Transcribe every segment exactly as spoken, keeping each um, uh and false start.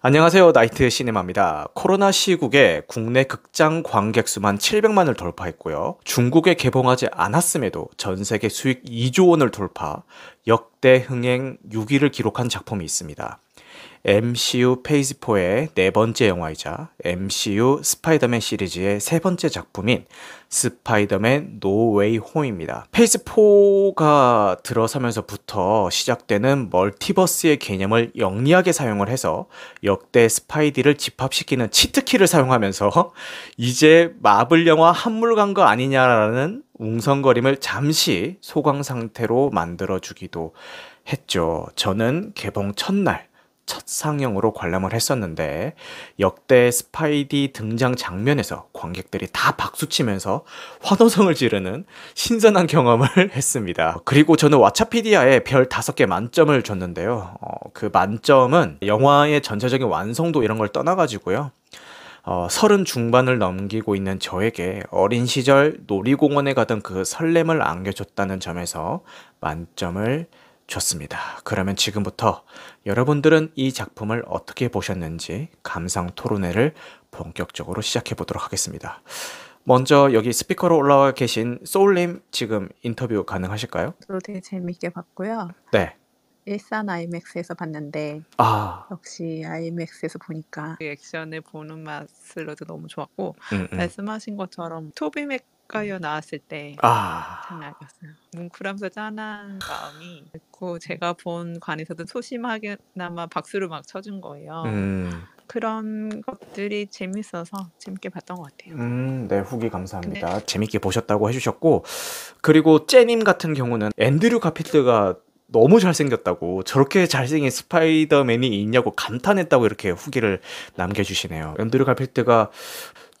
안녕하세요, 나이트 시네마입니다. 코로나 시국에 국내 극장 관객 수만 칠백만을 돌파했고요, 중국에 개봉하지 않았음에도 전 세계 수익 이조 원을 돌파, 역대 흥행 육 위를 기록한 작품이 있습니다. 엠씨유 페이즈 포의 네 번째 영화이자 엠씨유 스파이더맨 시리즈의 세 번째 작품인 스파이더맨 노 웨이 홈입니다. 페이즈 포가 들어서면서부터 시작되는 멀티버스의 개념을 영리하게 사용을 해서 역대 스파이디를 집합시키는 치트키를 사용하면서 이제 마블 영화 한물 간 거 아니냐라는 웅성거림을 잠시 소강 상태로 만들어주기도 했죠. 저는 개봉 첫날 첫 상영으로 관람을 했었는데, 역대 스파이디 등장 장면에서 관객들이 다 박수치면서 환호성을 지르는 신선한 경험을 했습니다. 그리고 저는 왓챠피디아에 별 다섯 개 만점을 줬는데요. 어, 그 만점은 영화의 전체적인 완성도 이런 걸 떠나가지고요, 어, 서른 중반을 넘기고 있는 저에게 어린 시절 놀이공원에 가던 그 설렘을 안겨줬다는 점에서 만점을 좋습니다. 그러면 지금부터 여러분들은 이 작품을 어떻게 보셨는지 감상 토론회를 본격적으로 시작해 보도록 하겠습니다. 먼저 여기 스피커로 올라와 계신 소울님, 지금 인터뷰 가능하실까요? 저도 되게 재미있게 봤고요. 네. 일산 아이맥스에서 봤는데 아. 역시 아이맥스에서 보니까 그 액션을 보는 맛으로도 너무 좋았고, 음음. 말씀하신 것처럼 토비 맥 가요 나왔을 때 아... 장난 아니었어요. 뭉클하면서 짠한 마음이 있고, 제가 본 관에서도 소심하게나마 박수를 막 쳐준 거예요. 음... 그런 것들이 재밌어서 재밌게 봤던 것 같아요. 음, 네, 후기 감사합니다. 네. 재밌게 보셨다고 해주셨고, 그리고 쟤님 같은 경우는 앤드류 가필드가 너무 잘생겼다고, 저렇게 잘생긴 스파이더맨이 있냐고 감탄했다고 이렇게 후기를 남겨주시네요. 앤드류 가필드가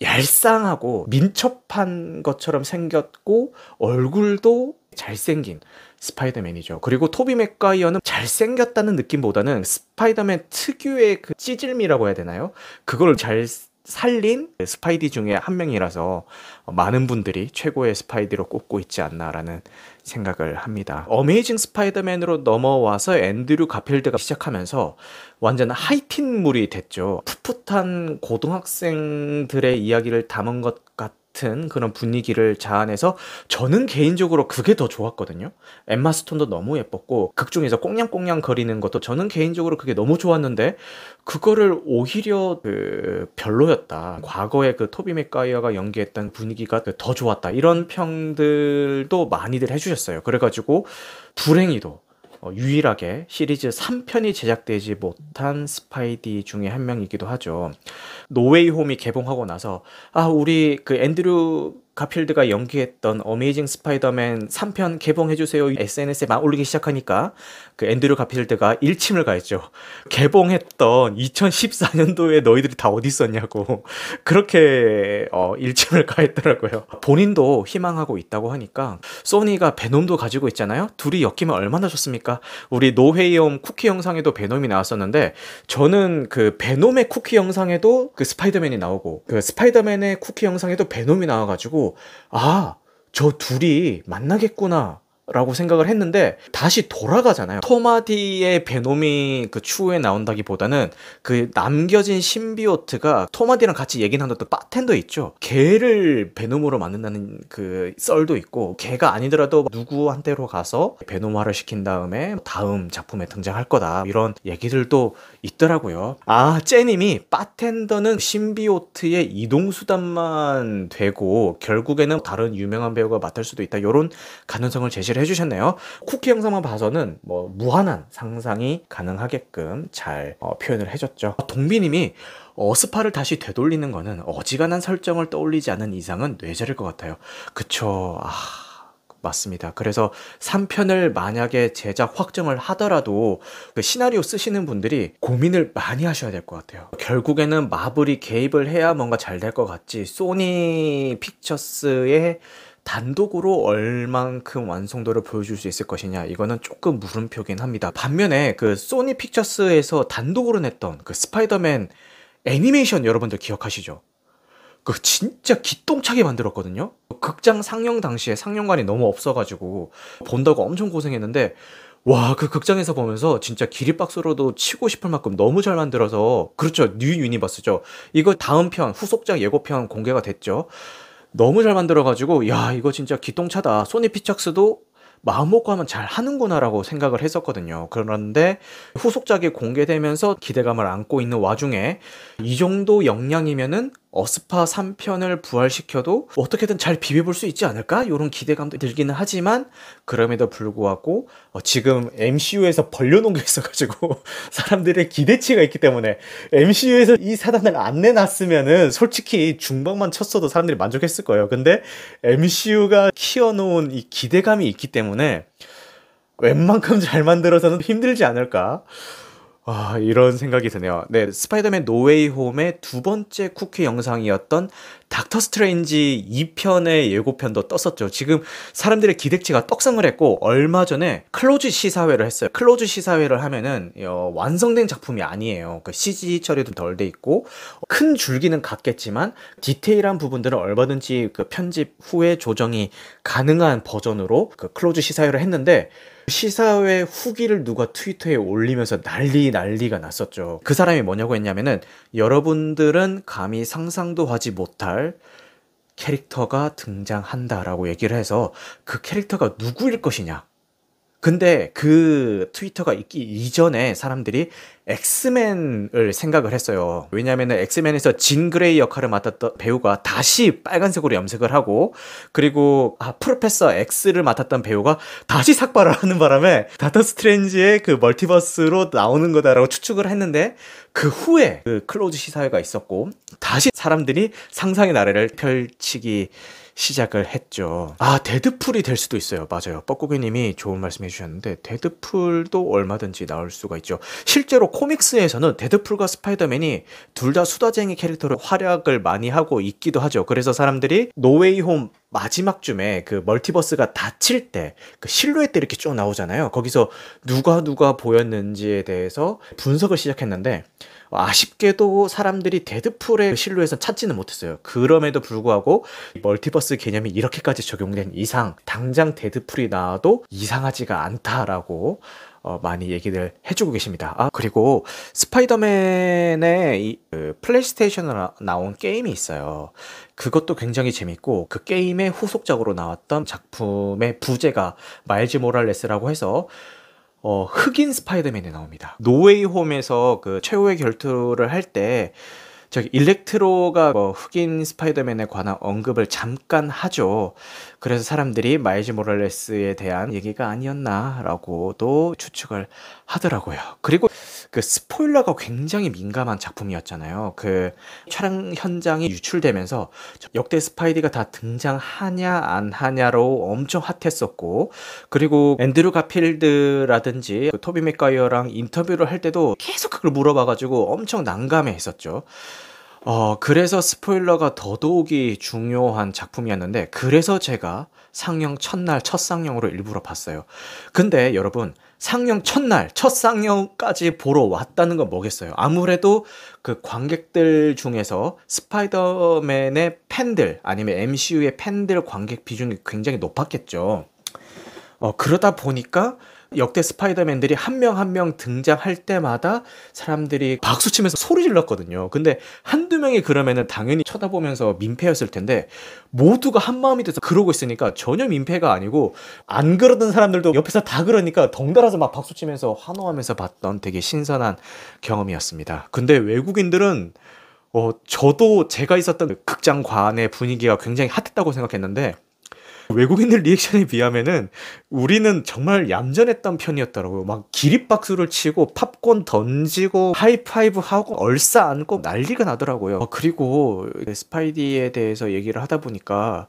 얄쌍하고 민첩한 것처럼 생겼고 얼굴도 잘생긴 스파이더맨이죠. 그리고 토비 맥과이어는 잘생겼다는 느낌보다는 스파이더맨 특유의 그 찌질미라고 해야 되나요? 그걸 잘 살린 스파이디 중에 한 명이라서 많은 분들이 최고의 스파이디로 꼽고 있지 않나라는 생각을 합니다. 어메이징 스파이더맨으로 넘어와서 앤드류 가필드가 시작하면서 완전 하이틴물이 됐죠. 풋풋한 고등학생들의 이야기를 담은 것 같은 그런 분위기를 자아내서 저는 개인적으로 그게 더 좋았거든요. 엠마 스톤도 너무 예뻤고 극 중에서 꽁냥꽁냥 거리는 것도 저는 개인적으로 그게 너무 좋았는데, 그거를 오히려 그 별로였다, 과거에 그 토비 맥과이어가 연기했던 분위기가 더 좋았다, 이런 평들도 많이들 해주셨어요. 그래가지고 불행히도 어, 유일하게 시리즈 삼 편이 제작되지 못한 스파이디 중에 한 명이기도 하죠. 노웨이 홈이 개봉하고 나서 아 우리 그 앤드류 가필드가 연기했던 어메이징 스파이더맨 삼 편 개봉해주세요 에스엔에스에 막 올리기 시작하니까 그 앤드류 가필드가 일침을 가했죠. 개봉했던 이천십사 년도에 너희들이 다 어디 있었냐고 그렇게 어, 일침을 가했더라고요. 본인도 희망하고 있다고 하니까, 소니가 베놈도 가지고 있잖아요. 둘이 엮이면 얼마나 좋습니까? 우리 노웨이홈 쿠키 영상에도 베놈이 나왔었는데, 저는 그 베놈의 쿠키 영상에도 그 스파이더맨이 나오고 그 스파이더맨의 쿠키 영상에도 베놈이 나와가지고 아, 저 둘이 만나겠구나 라고 생각을 했는데, 다시 돌아가잖아요. 토마디의 베놈이 그 추후에 나온다기보다는 그 남겨진 신비오트가 토마디랑 같이 얘기를 하는 또 바텐더 있죠. 걔를 베놈으로 만든다는 그 썰도 있고, 걔가 아니더라도 누구한테로 가서 베놈화를 시킨 다음에 다음 작품에 등장할 거다, 이런 얘기들도 있더라고요. 아, 쟤님이 바텐더는 신비오트의 이동수단만 되고 결국에는 다른 유명한 배우가 맡을 수도 있다, 이런 가능성을 제시를 해주셨네요. 쿠키 영상만 봐서는 뭐 무한한 상상이 가능하게끔 잘 어, 표현을 해줬죠. 동비님이 어스파를 다시 되돌리는 거는 어지간한 설정을 떠올리지 않은 이상은 뇌절일 것 같아요. 그쵸. 아, 맞습니다. 그래서 삼 편을 만약에 제작 확정을 하더라도 그 시나리오 쓰시는 분들이 고민을 많이 하셔야 될 것 같아요. 결국에는 마블이 개입을 해야 뭔가 잘 될 것 같지, 소니 픽처스의 단독으로 얼만큼 완성도를 보여줄 수 있을 것이냐, 이거는 조금 물음표긴 합니다. 반면에 그 소니 픽처스에서 단독으로 냈던 그 스파이더맨 애니메이션 여러분들 기억하시죠? 그 진짜 기똥차게 만들었거든요. 극장 상영 당시에 상영관이 너무 없어가지고 본다고 엄청 고생했는데, 와, 그 극장에서 보면서 진짜 기립박수로도 치고 싶을 만큼 너무 잘 만들어서, 그렇죠, 뉴 유니버스죠. 이거 다음 편, 후속작 예고편 공개가 됐죠. 너무 잘 만들어가지고 야, 이거 진짜 기똥차다, 소니 피처스도 마음 먹고 하면 잘 하는구나라고 생각을 했었거든요. 그런데 후속작이 공개되면서 기대감을 안고 있는 와중에 이 정도 역량이면은 어스파 삼 편을 부활시켜도 어떻게든 잘 비벼볼 수 있지 않을까? 이런 기대감도 들기는 하지만, 그럼에도 불구하고 어 지금 엠씨유에서 벌려놓은 게 있어가지고 사람들의 기대치가 있기 때문에, 엠씨유에서 이 사단을 안 내놨으면은 솔직히 중방만 쳤어도 사람들이 만족했을 거예요. 근데 엠씨유가 키워놓은 이 기대감이 있기 때문에 웬만큼 잘 만들어서는 힘들지 않을까? 아, 이런 생각이 드네요. 네, 스파이더맨 노웨이 홈의 두 번째 쿠키 영상이었던 닥터 스트레인지 이 편의 예고편도 떴었죠. 지금 사람들의 기대치가 떡상을 했고, 얼마 전에 클로즈 시사회를 했어요. 클로즈 시사회를 하면은 어, 완성된 작품이 아니에요. 그 씨지 처리도 덜 돼 있고, 큰 줄기는 같겠지만 디테일한 부분들은 얼마든지 그 편집 후에 조정이 가능한 버전으로 그 클로즈 시사회를 했는데, 시사회 후기를 누가 트위터에 올리면서 난리 난리가 났었죠. 그 사람이 뭐냐고 했냐면은, 여러분들은 감히 상상도 하지 못할 캐릭터가 등장한다라고 얘기를 해서 그 캐릭터가 누구일 것이냐. 근데 그 트위터가 있기 이전에 사람들이 엑스맨을 생각을 했어요. 왜냐면은 엑스맨에서 진 그레이 역할을 맡았던 배우가 다시 빨간색으로 염색을 하고, 그리고 아, 프로페서 X를 맡았던 배우가 다시 삭발을 하는 바람에 닥터 스트레인지의 그 멀티버스로 나오는 거다라고 추측을 했는데, 그 후에 그 클로즈 시사회가 있었고 다시 사람들이 상상의 나래를 펼치기 시작을 했죠. 아, 데드풀이 될 수도 있어요. 맞아요. 뻐꾸기님이 좋은 말씀 해주셨는데, 데드풀도 얼마든지 나올 수가 있죠. 실제로 코믹스에서는 데드풀과 스파이더맨이 둘 다 수다쟁이 캐릭터로 활약을 많이 하고 있기도 하죠. 그래서 사람들이 노웨이홈 마지막 쯤에 그 멀티버스가 닫힐 때 그 실루엣 때 이렇게 쭉 나오잖아요. 거기서 누가 누가 보였는지에 대해서 분석을 시작했는데, 아쉽게도 사람들이 데드풀의 실루엣은 찾지는 못했어요. 그럼에도 불구하고 멀티버스 개념이 이렇게까지 적용된 이상 당장 데드풀이 나와도 이상하지가 않다라고 어, 많이 얘기를 해주고 계십니다. 아, 그리고 스파이더맨의 이, 그 플레이스테이션으로 나온 게임이 있어요. 그것도 굉장히 재밌고, 그 게임의 후속작으로 나왔던 작품의 부제가 마일즈 모랄레스라고 해서 어, 흑인 스파이더맨이 나옵니다. 노웨이 홈에서 그 최후의 결투를 할 때 저기 일렉트로가 뭐 흑인 스파이더맨에 관한 언급을 잠깐 하죠. 그래서 사람들이 마일즈 모랄레스에 대한 얘기가 아니었나라고도 추측을 하더라고요. 그리고 그 스포일러가 굉장히 민감한 작품이었잖아요. 그 촬영 현장이 유출되면서 역대 스파이디가 다 등장하냐 안 하냐로 엄청 핫했었고, 그리고 앤드류 가필드라든지 그 토비 맥과이어랑 인터뷰를 할 때도 계속 그걸 물어봐가지고 엄청 난감해했었죠. 어, 그래서 스포일러가 더더욱이 중요한 작품이었는데, 그래서 제가 상영 첫날 첫 상영으로 일부러 봤어요. 근데 여러분, 상영 첫날 첫 상영까지 보러 왔다는 건 뭐겠어요? 아무래도 그 관객들 중에서 스파이더맨의 팬들 아니면 엠씨유의 팬들 관객 비중이 굉장히 높았겠죠. 어, 그러다 보니까 역대 스파이더맨들이 한 명 한 명 등장할 때마다 사람들이 박수치면서 소리 질렀거든요. 근데 한두 명이 그러면은 당연히 쳐다보면서 민폐였을 텐데, 모두가 한마음이 돼서 그러고 있으니까 전혀 민폐가 아니고, 안 그러던 사람들도 옆에서 다 그러니까 덩달아서 막 박수치면서 환호하면서 봤던 되게 신선한 경험이었습니다. 근데 외국인들은 어, 저도 제가 있었던 그 극장관의 분위기가 굉장히 핫했다고 생각했는데, 외국인들 리액션에 비하면은 우리는 정말 얌전했던 편이었더라고요. 막 기립박수를 치고 팝콘 던지고 하이파이브 하고 얼싸 안고 난리가 나더라고요. 어, 그리고 스파이디에 대해서 얘기를 하다 보니까,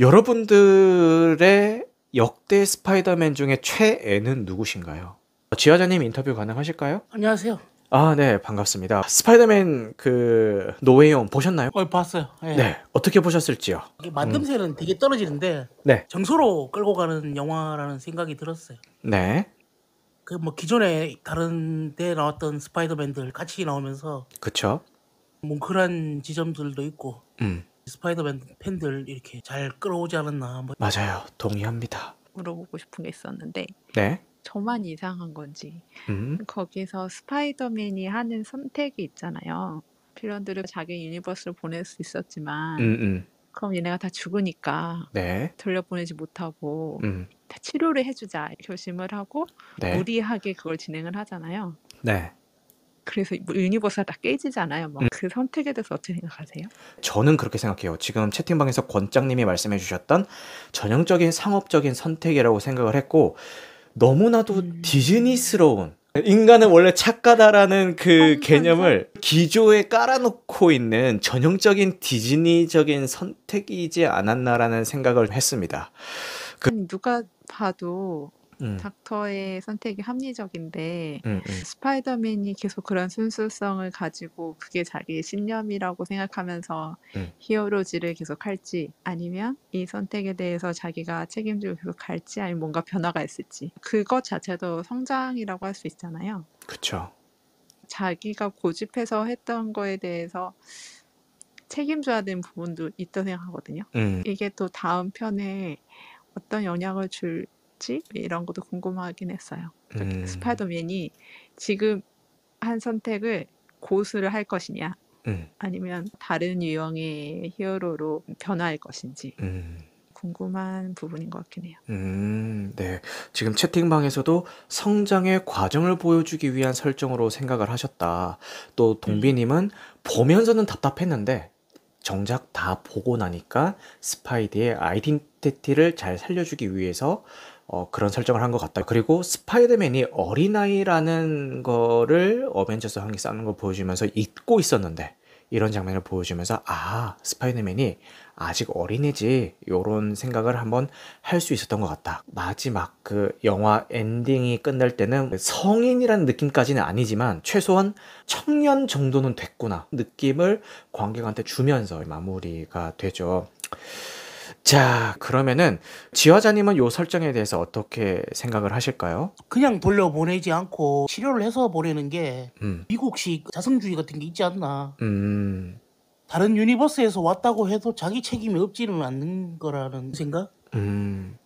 여러분들의 역대 스파이더맨 중에 최애는 누구신가요? 지화자님 인터뷰 가능하실까요? 안녕하세요. 아, 네, 반갑습니다. 스파이더맨 그 노웨이홈 보셨나요? 어, 봤어요. 예. 네, 어떻게 보셨을지요? 만듦새는 음. 되게 떨어지는데, 네, 정서로 끌고 가는 영화라는 생각이 들었어요. 네. 그 뭐 기존에 다른 데 나왔던 스파이더맨들 같이 나오면서, 그쵸, 뭉클한 지점들도 있고, 음. 스파이더맨 팬들 이렇게 잘 끌어오지 않았나. 뭐. 맞아요, 동의합니다. 물어보고 싶은 게 있었는데, 네, 저만 이상한 건지 음? 거기서 스파이더맨이 하는 선택이 있잖아요. 빌런들을 자기 유니버스로 보낼 수 있었지만 음, 음. 그럼 얘네가 다 죽으니까 네. 돌려보내지 못하고 음. 다 치료를 해주자 결심을 하고 네. 무리하게 그걸 진행을 하잖아요. 네. 그래서 유니버스가 다 깨지잖아요. 뭐. 음. 그 선택에 대해서 어떻게 생각하세요? 저는 그렇게 생각해요. 지금 채팅방에서 권장님이 말씀해 주셨던 전형적인 상업적인 선택이라고 생각을 했고 너무나도 음. 디즈니스러운 인간은 원래 착하다라는 그 개념을 기조에 깔아놓고 있는 전형적인 디즈니적인 선택이지 않았나라는 생각을 했습니다. 그... 누가 봐도 음. 닥터의 선택이 합리적인데 음, 음. 스파이더맨이 계속 그런 순수성을 가지고 그게 자기의 신념이라고 생각하면서 음. 히어로지를 계속 할지 아니면 이 선택에 대해서 자기가 책임지고 계속 갈지 아니면 뭔가 변화가 있을지 그것 자체도 성장이라고 할 수 있잖아요. 그렇죠. 자기가 고집해서 했던 거에 대해서 책임져야 되는 부분도 있다고 생각하거든요. 음. 이게 또 다음 편에 어떤 영향을 줄 이런 것도 궁금하긴 했어요. 음. 스파이더맨이 지금 한 선택을 고수를 할 것이냐 음. 아니면 다른 유형의 히어로로 변화할 것인지 음. 궁금한 부분인 것 같긴 해요. 음, 네. 지금 채팅방에서도 성장의 과정을 보여주기 위한 설정으로 생각을 하셨다. 또 동비님은 음. 보면서는 답답했는데 정작 다 보고 나니까 스파이디의 아이덴티티를 잘 살려주기 위해서 어, 그런 설정을 한 것 같다. 그리고 스파이더맨이 어린아이라는 거를 어벤져스 형이 싸는 걸 보여주면서 잊고 있었는데 이런 장면을 보여주면서 아 스파이더맨이 아직 어린애지 이런 생각을 한번 할 수 있었던 것 같다. 마지막 그 영화 엔딩이 끝날 때는 성인이라는 느낌까지는 아니지만 최소한 청년 정도는 됐구나 느낌을 관객한테 주면서 마무리가 되죠. 자 그러면은 지화자님은 요 설정에 대해서 어떻게 생각을 하실까요? 그냥 돌려보내지 않고 치료를 해서 보내는 게 음. 미국식 자성주의 같은 게 있지 않나. 음. 다른 유니버스에서 왔다고 해도 자기 책임이 없지는 않는 거라는 생각? 음.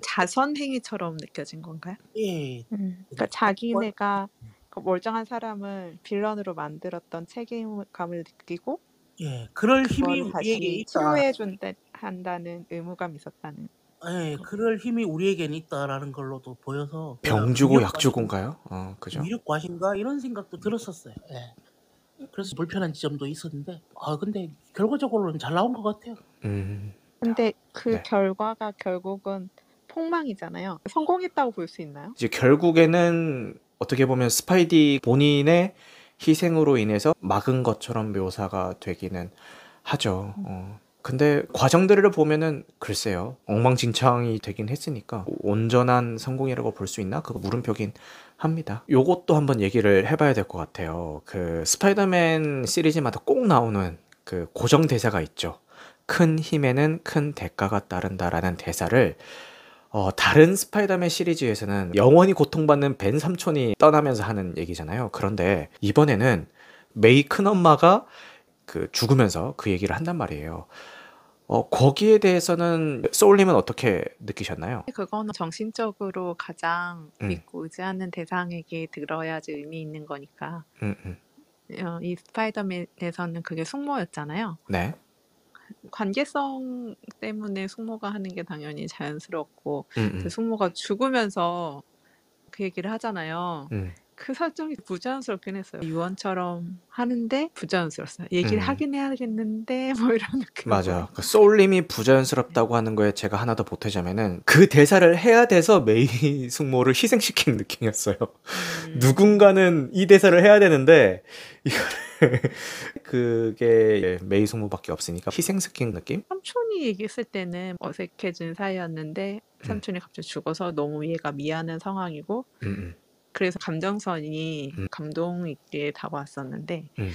자선행위처럼 느껴진 건가요? 예. 음. 그러니까 자기네가 그 멀쩡한 사람을 빌런으로 만들었던 책임감을 느끼고 예, 그럴 힘이 우리에게 있다. 치료해 준다. 한다는 의무감이 있었다는. 네, 그럴 힘이 우리에겐 있다라는 걸로도 보여서 병 주고 약 주고인가요? 어, 그죠. 미륵과신가 이런 생각도 들었었어요. 네. 그래서 불편한 지점도 있었는데, 아 근데 결과적으로는 잘 나온 것 같아요. 음. 근데 그 네. 결과가 결국은 폭망이잖아요. 성공했다고 볼 수 있나요? 이제 결국에는 어떻게 보면 스파이디 본인의 희생으로 인해서 막은 것처럼 묘사가 되기는 하죠. 음. 어. 근데 과정들을 보면은 글쎄요 엉망진창이 되긴 했으니까 온전한 성공이라고 볼 수 있나? 그거 물음표긴 합니다. 요것도 한번 얘기를 해봐야 될 것 같아요. 그 스파이더맨 시리즈마다 꼭 나오는 그 고정 대사가 있죠. 큰 힘에는 큰 대가가 따른다라는 대사를 어, 다른 스파이더맨 시리즈에서는 영원히 고통받는 벤 삼촌이 떠나면서 하는 얘기잖아요. 그런데 이번에는 메이 큰엄마가 그 죽으면서 그 얘기를 한단 말이에요. 어, 거기에 대해서는 소울님은 어떻게 느끼셨나요? 그거는 정신적으로 가장 음. 믿고 의지하는 대상에게 들어야지 의미 있는 거니까 음, 음. 어, 이 스파이더맨에서는 그게 숙모였잖아요. 네. 관계성 때문에 숙모가 하는 게 당연히 자연스럽고 음, 음. 그 숙모가 죽으면서 그 얘기를 하잖아요. 음. 그 설정이 부자연스럽긴 했어요. 유언처럼 하는데 부자연스러웠어요. 얘기를 음. 하긴 해야겠는데 뭐 이런 느낌. 맞아. 그 소울님이 부자연스럽다고 하는 거에 제가 하나 더 보태자면은 그 대사를 해야 돼서 메이 숙모를 희생시킨 느낌이었어요. 음. 누군가는 이 대사를 해야 되는데 그게 메이 숙모밖에 없으니까 희생시킨 느낌? 삼촌이 얘기했을 때는 어색해진 사이였는데 음. 삼촌이 갑자기 죽어서 너무 얘가 미안한 상황이고 음. 그래서 감정선이 음. 감동 있게 다가왔었는데 음.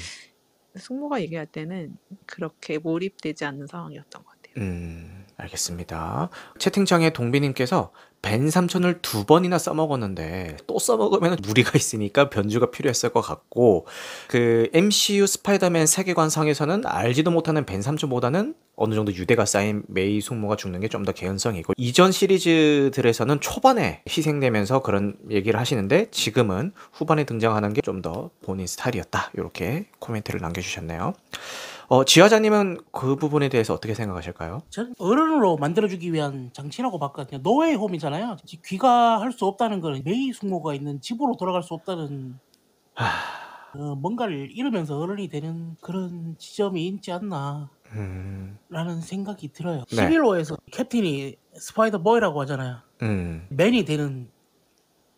숙모가 얘기할 때는 그렇게 몰입되지 않는 상황이었던 것 같아요. 음, 알겠습니다. 채팅창에 동비님께서 벤 삼촌을 두 번이나 써먹었는데 또 써먹으면 무리가 있으니까 변주가 필요했을 것 같고, 그 엠씨유 스파이더맨 세계관상에서는 알지도 못하는 벤 삼촌보다는 어느 정도 유대가 쌓인 메이 숙모가 죽는 게 좀 더 개연성이고, 이전 시리즈들에서는 초반에 희생되면서 그런 얘기를 하시는데 지금은 후반에 등장하는 게 좀 더 본인 스타일이었다, 이렇게 코멘트를 남겨주셨네요. 어, 지화자님은 그 부분에 대해서 어떻게 생각하실까요? 저는 어른으로 만들어주기 위한 장치라고 봤거든요. 노웨이 홈이잖아요. 귀가할 수 없다는 건 메이 숙모가 있는 집으로 돌아갈 수 없다는 하... 어, 뭔가를 잃으면서 어른이 되는 그런 지점이 있지 않나 음... 라는 생각이 들어요. 네. 십일 호에서 캡틴이 스파이더보이라고 하잖아요. 음... 맨이 되는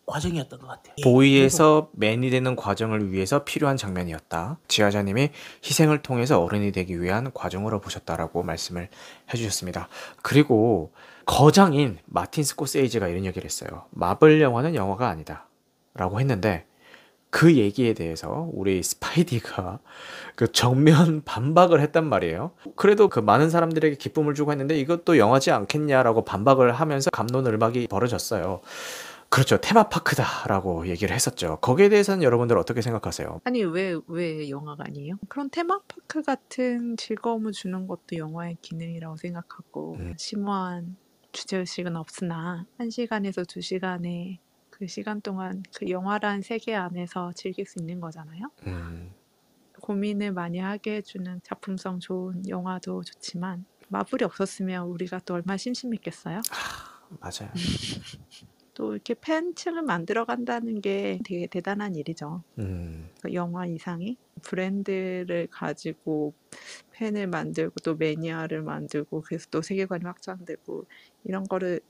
과정이었던 것 같아요. 보이에서 맨이 되는 과정을 위해서 필요한 장면이었다. 지화자님이 희생을 통해서 어른이 되기 위한 과정으로 보셨다라고 말씀을 해주셨습니다. 그리고 거장인 마틴 스코세이지가 이런 얘기를 했어요. 마블 영화는 영화가 아니다 라고 했는데, 그 얘기에 대해서 우리 스파이디가 그 정면 반박을 했단 말이에요. 그래도 그 많은 사람들에게 기쁨을 주고 했는데 이것도 영화지 않겠냐라고 반박을 하면서 감론 을박이 벌어졌어요. 그렇죠. 테마파크다라고 얘기를 했었죠. 거기에 대해서는 여러분들 어떻게 생각하세요? 아니, 왜, 왜 영화가 아니에요? 그런 테마파크 같은 즐거움을 주는 것도 영화의 기능이라고 생각하고, 음. 심오한 주제의식은 없으나 한 시간에서 두 시간의 그 시간 동안 그 영화란 세계 안에서 즐길 수 있는 거잖아요. 음. 고민을 많이 하게 해주는 작품성 좋은 영화도 좋지만 마블이 없었으면 우리가 또 얼마나 심심했겠어요? 아, 맞아요. 또 이렇게 팬층을 만들어 간다는 게 되게 대단한 일이죠. 음. 영화 이상이 브랜드를 가지고 팬을 만들고 또 매니아를 만들고 그래서 또 세계관이 확장되고, 이런 거를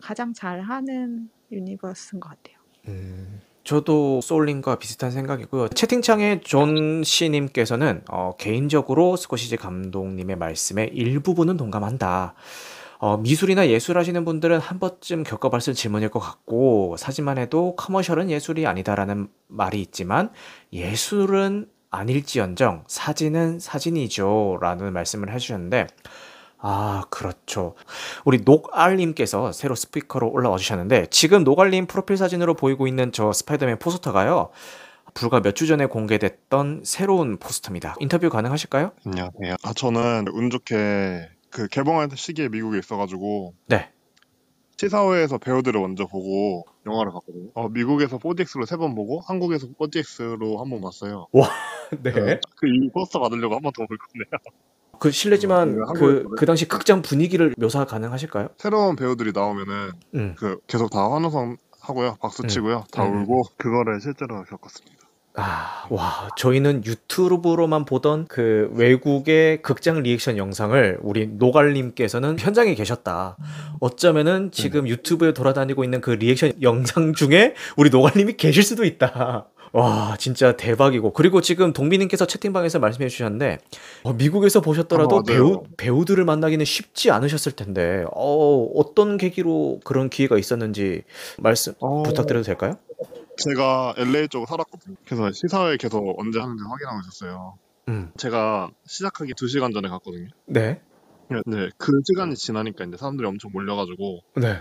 가장 잘하는 유니버스인 것 같아요. 음. 저도 소울님과 비슷한 생각이고요. 채팅창에 존 씨님께서는 어, 개인적으로 스코시지 감독님의 말씀에 일부분은 동감한다. 어, 미술이나 예술 하시는 분들은 한 번쯤 겪어봤을 질문일 것 같고, 사진만 해도 커머셜은 예술이 아니다라는 말이 있지만 예술은 아닐지언정 사진은 사진이죠 라는 말씀을 해주셨는데, 아, 그렇죠. 우리 녹알님께서 새로 스피커로 올라와 주셨는데, 지금 녹알님 프로필 사진으로 보이고 있는 저 스파이더맨 포스터가요, 불과 몇 주 전에 공개됐던 새로운 포스터입니다. 인터뷰 가능하실까요? 안녕하세요. 아, 저는 운 좋게 그 개봉할 시기에 미국에 있어가지고 네. 시사회에서 배우들을 먼저 보고 영화를 봤거든요. 어, 미국에서 포디엑스로 세 번 보고 한국에서 포디엑스로 한 번 봤어요. 와, 네. 그 이 포스터 받으려고 한 번 더 볼 건데요. 그 실례지만 어, 그, 그 당시 극장 분위기를 묘사 가능하실까요? 새로운 배우들이 나오면은 음. 그 계속 다 환호성 하고요, 박수 치고요, 음. 다 음. 울고 그거를 실제로 겪었습니다. 아, 와, 저희는 유튜브로만 보던 그 외국의 극장 리액션 영상을 우리 노갈님께서는 현장에 계셨다. 어쩌면은 지금 음. 유튜브에 돌아다니고 있는 그 리액션 영상 중에 우리 노갈님이 계실 수도 있다. 와, 진짜 대박이고. 그리고 지금 동민님께서 채팅방에서 말씀해 주셨는데, 어, 미국에서 보셨더라도 아, 배우, 배우들을 만나기는 쉽지 않으셨을 텐데 어, 어떤 계기로 그런 기회가 있었는지 말씀 어... 부탁드려도 될까요? 제가 엘에이 쪽에 살았거든요. 그래서 시사회 계속 언제 하는지 확인하고 있었어요. 음. 제가 시작하기 두 시간 전에 갔거든요. 네. 네. 그 시간이 지나니까 이제 사람들이 엄청 몰려가지고 네.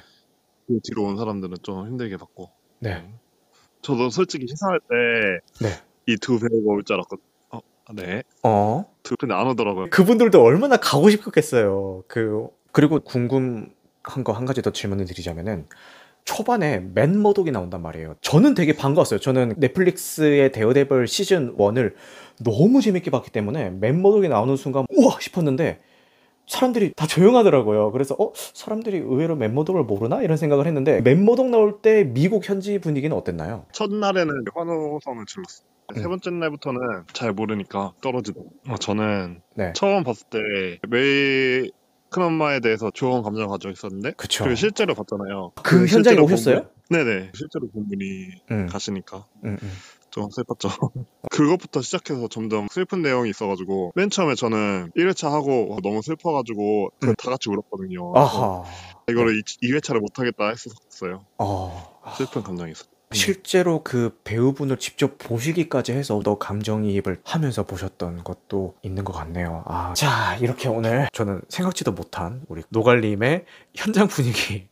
그 뒤로 온 사람들은 좀 힘들게 봤고. 네. 저도 솔직히 시사회 때 이 두 네. 배우가 올 줄 알았거든요. 어, 네. 어. 두, 근데 안 오더라고요. 그분들도 얼마나 가고 싶었겠어요. 그 그리고 궁금한 거 한 가지 더 질문을 드리자면은. 초반에 맷 머독이 나온단 말이에요. 저는 되게 반가웠어요. 저는 넷플릭스의 데어데블 시즌 원을 너무 재밌게 봤기 때문에 맷 머독이 나오는 순간 우와 싶었는데 사람들이 다 조용하더라고요. 그래서 어? 사람들이 의외로 맷 머독을 모르나? 이런 생각을 했는데, 맷 머독 나올 때 미국 현지 분위기는 어땠나요? 첫날에는 환호성을 질렀어요. 음. 세 번째 날부터는 잘 모르니까 떨어지더라고요. 어, 저는 네. 처음 봤을 때 매일 큰엄마에 대해서 좋은 감정을 가지고 있었는데 그쵸. 그리고 실제로 봤잖아요. 그, 그 현장에 오셨어요? 분, 네네. 실제로 본 분이 음. 가시니까 음, 음. 좀 슬펐죠. 그것부터 시작해서 점점 슬픈 내용이 있어가지고 맨 처음에 저는 일 회차 하고 너무 슬퍼가지고 음. 다 같이 울었거든요. 아하. 이거를 이 회차를 못하겠다 했었어요. 아. 슬픈 감정이 있었어요. 실제로 그 배우분을 직접 보시기까지 해서 더 감정이입을 하면서 보셨던 것도 있는 것 같네요. 아, 자, 이렇게 오늘 저는 생각지도 못한 우리 노갈님의 현장 분위기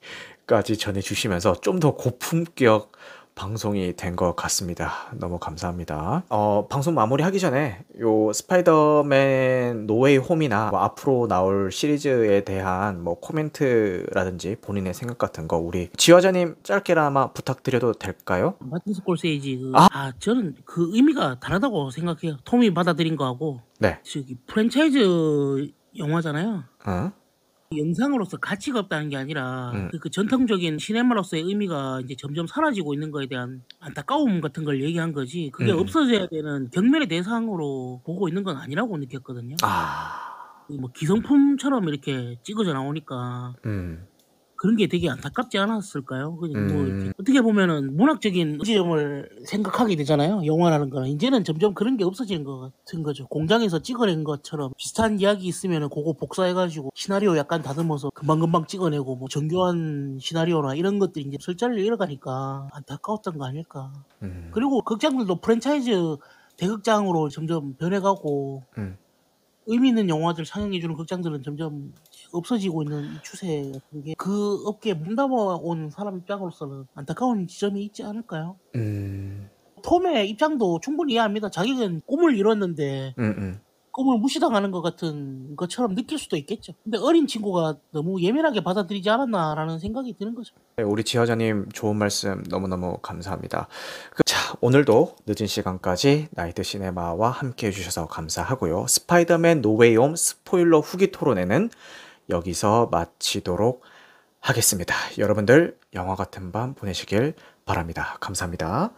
까지 전해주시면서 좀 더 고품격 방송이 된 것 같습니다. 너무 감사합니다. 어, 방송 마무리하기 전에 요 스파이더맨 노웨이 홈이나 뭐 앞으로 나올 시리즈에 대한 뭐 코멘트라든지 본인의 생각 같은 거 우리 지화자님 짧게나마 부탁드려도 될까요? 마틴 스콜세이지 그, 아! 아 저는 그 의미가 다르다고 생각해요. 톰이 받아들인 거하고 네. 저기 프랜차이즈 영화잖아요. 어? 영상으로서 가치가 없다는 게 아니라 음. 그, 그 전통적인 시네마로서의 의미가 이제 점점 사라지고 있는 거에 대한 안타까움 같은 걸 얘기한 거지 그게 음. 없어져야 되는 경멸의 대상으로 보고 있는 건 아니라고 느꼈거든요. 아... 뭐 기성품처럼 이렇게 찍어져 나오니까 음. 그런 게 되게 안타깝지 않았을까요? 음. 뭐 이렇게 어떻게 보면은 문학적인 지점을 생각하게 되잖아요. 영화라는 거는 이제는 점점 그런 게 없어지는 것 같은 거죠. 공장에서 찍어낸 것처럼 비슷한 이야기 있으면은 그거 복사해가지고 시나리오 약간 다듬어서 금방금방 찍어내고 뭐 정교한 시나리오나 이런 것들이 이제 술자리를 잃어가니까 안타까웠던 거 아닐까. 음. 그리고 극장들도 프랜차이즈 대극장으로 점점 변해가고 음. 의미 있는 영화들 상영해주는 극장들은 점점 없어지고 있는 이 추세 같은 게 그 업계에 몸담아온 사람 입장으로서는 안타까운 지점이 있지 않을까요? 음... 톰의 입장도 충분히 이해합니다. 자기는 꿈을 이뤘는데 음, 음. 꿈을 무시당하는 것 같은 것처럼 느낄 수도 있겠죠. 근데 어린 친구가 너무 예민하게 받아들이지 않았나라는 생각이 드는 거죠. 네, 우리 지화자님 좋은 말씀 너무너무 감사합니다. 그... 자, 오늘도 늦은 시간까지 나이트 시네마와 함께 해주셔서 감사하고요. 스파이더맨 노웨이홈 스포일러 후기 토론에는 여기서 마치도록 하겠습니다. 여러분들 영화 같은 밤 보내시길 바랍니다. 감사합니다.